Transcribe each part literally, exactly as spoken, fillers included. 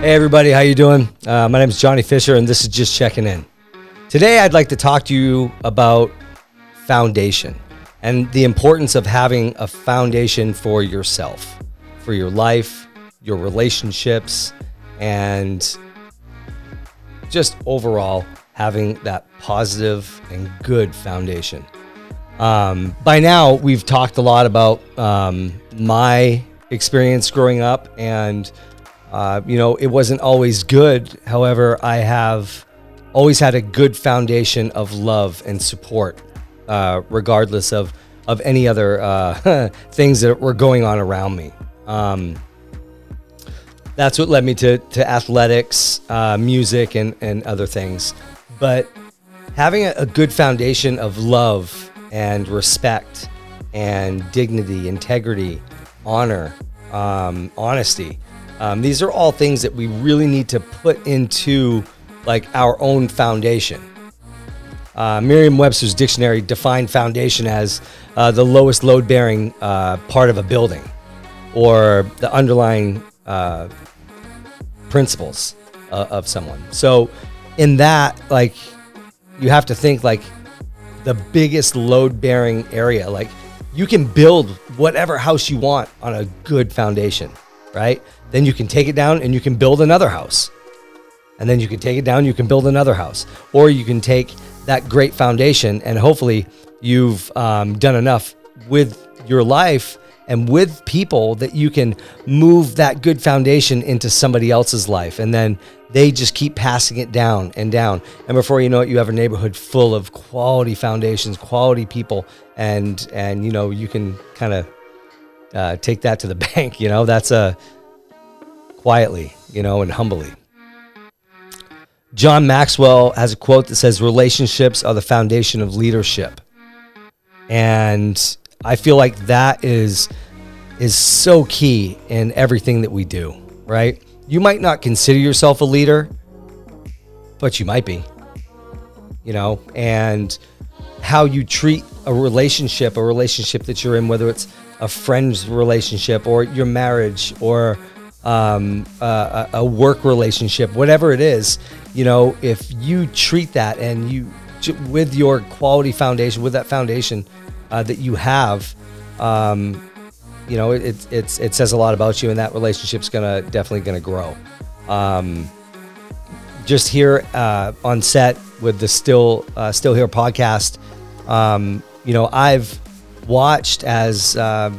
Hey everybody, how you doing? Uh, my name is Johnny Fisher and this is Just Checking In. Today I'd like to talk to you about foundation and the importance of having a foundation for yourself, for your life, your relationships, and just overall having that positive and good foundation. Um, by now we've talked a lot about um, my experience growing up and Uh, you know, it wasn't always good. However, I have always had a good foundation of love and support, uh, regardless of, of any other uh, things that were going on around me. Um, that's what led me to, to athletics, uh, music, and, and other things. But having a, a good foundation of love and respect and dignity, integrity, honor, um, honesty, Um, these are all things that we really need to put into like our own foundation. Uh, Merriam-Webster's dictionary defined foundation as uh, the lowest load-bearing uh, part of a building or the underlying uh, principles uh, of someone. So in that, like, you have to think like the biggest load-bearing area. Like, you can build whatever house you want on a good foundation, right? Then you can take it down and you can build another house. And then you can take it down, you can build another house. Or you can take that great foundation and hopefully you've um, done enough with your life and with people that you can move that good foundation into somebody else's life. And then they just keep passing it down and down. And before you know it, you have a neighborhood full of quality foundations, quality people. And, and you know, you can kind of uh, take that to the bank. You know, that's a... quietly, you know, and humbly. John Maxwell has a quote that says, relationships are the foundation of leadership. And I feel like that is, is so key in everything that we do, right? You might not consider yourself a leader, but you might be, you know, and how you treat a relationship, a relationship that you're in, whether it's a friend's relationship or your marriage or Um, uh, a work relationship, whatever it is, you know, if you treat that and you, with your quality foundation, with that foundation uh, that you have, um, you know, it, it, it's, it says a lot about you, and that relationship's gonna definitely gonna grow. Um, just here uh, on set with the Still, uh, Still Here podcast, um, you know, I've watched as, uh,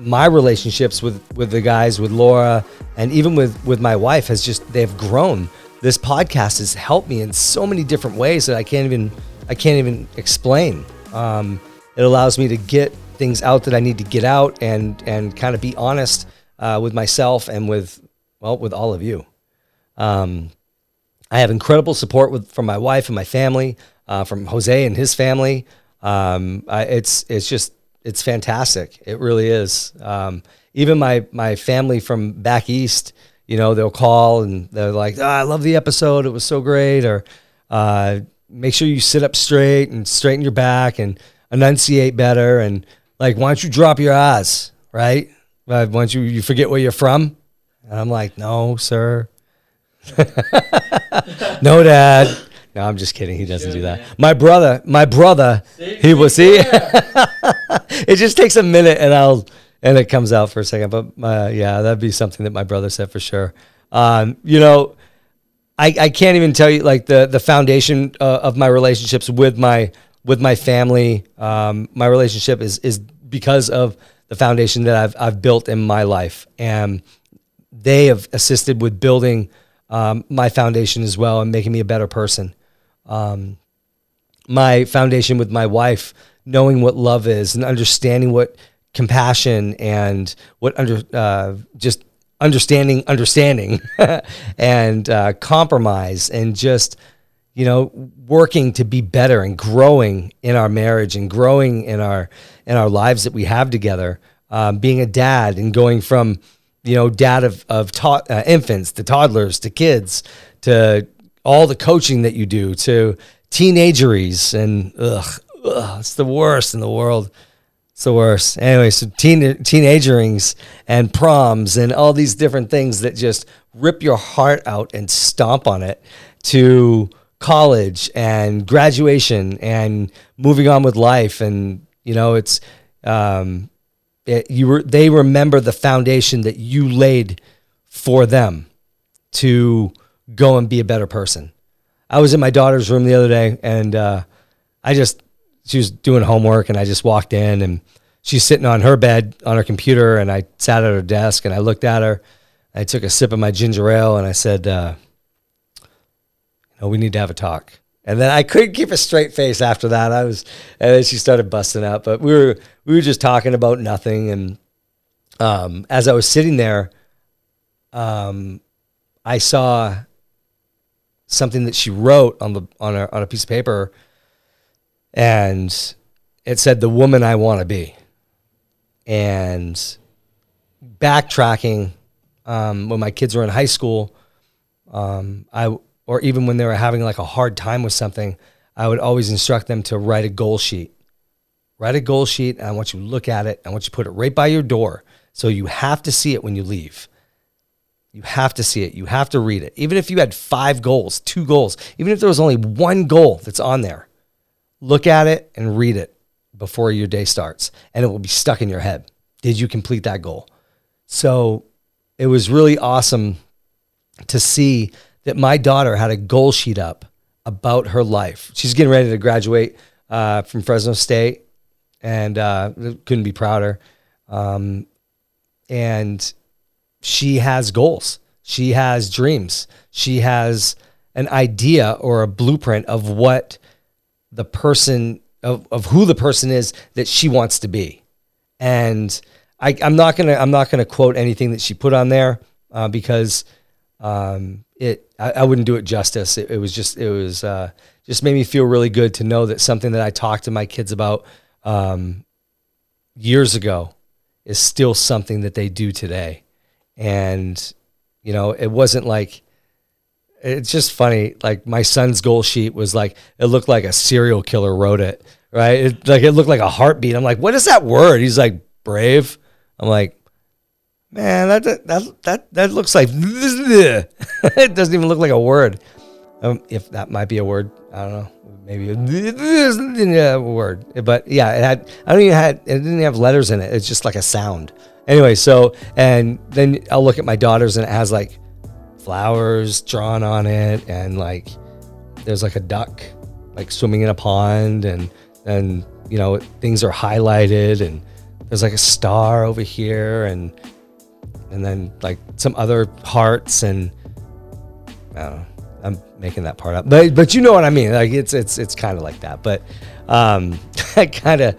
my relationships with, with the guys, with Laura, and even with, with my wife has just, they've grown. This podcast has helped me in so many different ways that I can't even, I can't even explain. Um, it allows me to get things out that I need to get out and, and kind of be honest uh, with myself and with, well, with all of you. Um, I have incredible support with, from my wife and my family, uh, from Jose and his family. Um, I, it's, it's just, It's fantastic. It really is. Um, even my, my family from back east, you know, they'll call and they're like, oh, I love the episode. It was so great. Or uh, make sure you sit up straight and straighten your back and enunciate better. And like, why don't you drop your eyes, right? Why don't you, you forget where you're from? And I'm like, no, sir. No, Dad. No, I'm just kidding. He doesn't do that. My brother, my brother, he was see. It just takes a minute, and I'll and it comes out for a second. But uh, yeah, that'd be something that my brother said for sure. Um, you know, I, I can't even tell you like the the foundation uh, of my relationships with my with my family. Um, my relationship is is because of the foundation that I've I've built in my life, and they have assisted with building um, my foundation as well and making me a better person. Um, my foundation with my wife, knowing what love is and understanding what compassion and what under, uh, just understanding, understanding and, uh, compromise and just, you know, working to be better and growing in our marriage and growing in our, in our lives that we have together. Um, being a dad and going from, you know, dad of, of ta- uh, infants to toddlers, to kids, to all the coaching that you do to teenageries and ugh, ugh, it's the worst in the world. It's the worst. Anyway, so teen teenagerings and proms and all these different things that just rip your heart out and stomp on it, to college and graduation and moving on with life. And, you know, it's, um, it, you were, they remember the foundation that you laid for them to go and be a better person. I was in my daughter's room the other day, and uh, I just, she was doing homework, and I just walked in, and she's sitting on her bed on her computer, and I sat at her desk, and I looked at her. I took a sip of my ginger ale, and I said, uh, no, we need to have a talk. And then I couldn't keep a straight face after that. I was, and then she started busting up, but we were, we were just talking about nothing. And um, as I was sitting there, um, I saw something that she wrote on the, on a, on a piece of paper, and it said, "The woman I want to be." And backtracking, um, when my kids were in high school, um, I, or even when they were having like a hard time with something, I would always instruct them to write a goal sheet. Write a goal sheet, and I want you to look at it. I want you to put it right by your door, so you have to see it when you leave. You have to see it. You have to read it. Even if you had five goals, two goals, even if there was only one goal that's on there, look at it and read it before your day starts, and it will be stuck in your head. Did you complete that goal? So it was really awesome to see that my daughter had a goal sheet up about her life. She's getting ready to graduate uh, from Fresno State, and uh, couldn't be prouder. Um, and she has goals. She has dreams. She has an idea or a blueprint of what the person, of, of who the person is that she wants to be. And I, I'm not gonna, I'm not gonna quote anything that she put on there uh, because um, it. I, I wouldn't do it justice. It, it was just, it was, uh, just made me feel really good to know that something that I talked to my kids about, um, years ago is still something that they do today. And, you know, it wasn't like, it's just funny. Like, my son's goal sheet was like, it looked like a serial killer wrote it, right? It, like, it looked like a heartbeat. I'm like, what is that word? He's like, brave. I'm like, man, that that that that looks like it doesn't even look like a word. Um, if that might be a word, I don't know. Maybe a word, but yeah, it had. I don't even had. It didn't have letters in it. It's just like a sound. Anyway, so and then I'll look at my daughter's, and it has like flowers drawn on it, and like there's like a duck like swimming in a pond, and and you know, things are highlighted, and there's like a star over here, and. And then like some other hearts, and I don't know, I'm making that part up, but, but you know what I mean? Like it's, it's, it's kind of like that, but, um, I kind of,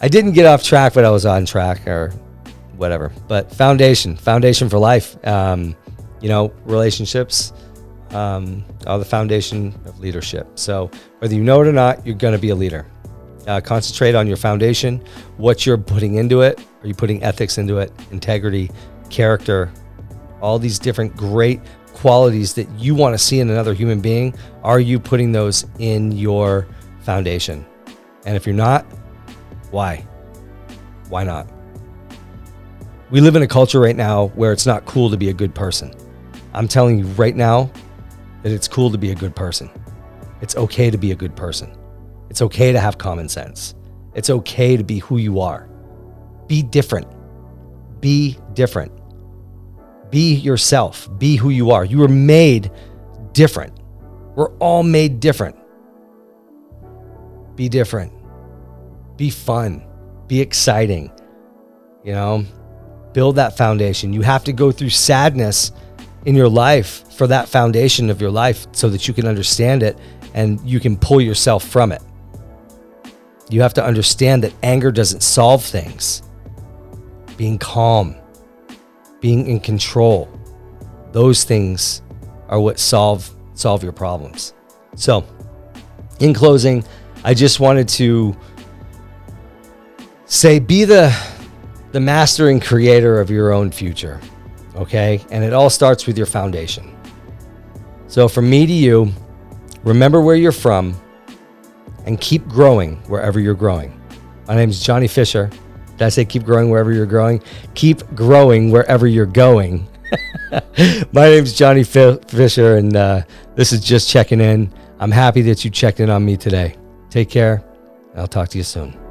I didn't get off track, but I was on track or whatever, but foundation, foundation for life. Um, you know, relationships, um, are the foundation of leadership. So whether you know it or not, you're going to be a leader. Uh, concentrate on your foundation, what you're putting into it. Are you putting ethics into it? Integrity, character, all these different great qualities that you want to see in another human being. Are you putting those in your foundation? And if you're not, why? Why not? We live in a culture right now where it's not cool to be a good person. I'm telling you right now that it's cool to be a good person. It's okay to be a good person. It's okay to have common sense. It's okay to be who you are. Be different. Be different. Be yourself. Be who you are. You were made different. We're all made different. Be different. Be fun. Be exciting. You know, build that foundation. You have to go through sadness in your life for that foundation of your life so that you can understand it and you can pull yourself from it. You have to understand that anger doesn't solve things. Being calm, being in control, those things are what solve solve your problems. So, in closing, I just wanted to say, be the the master and creator of your own future, okay? And it all starts with your foundation. So from me to you, remember where you're from and keep growing wherever you're growing. My name is Johnny Fisher. Did I say keep growing wherever you're growing? Keep growing wherever you're going. My name is Johnny F- Fisher, and uh, this is Just Checking In. I'm happy that you checked in on me today. Take care, and I'll talk to you soon.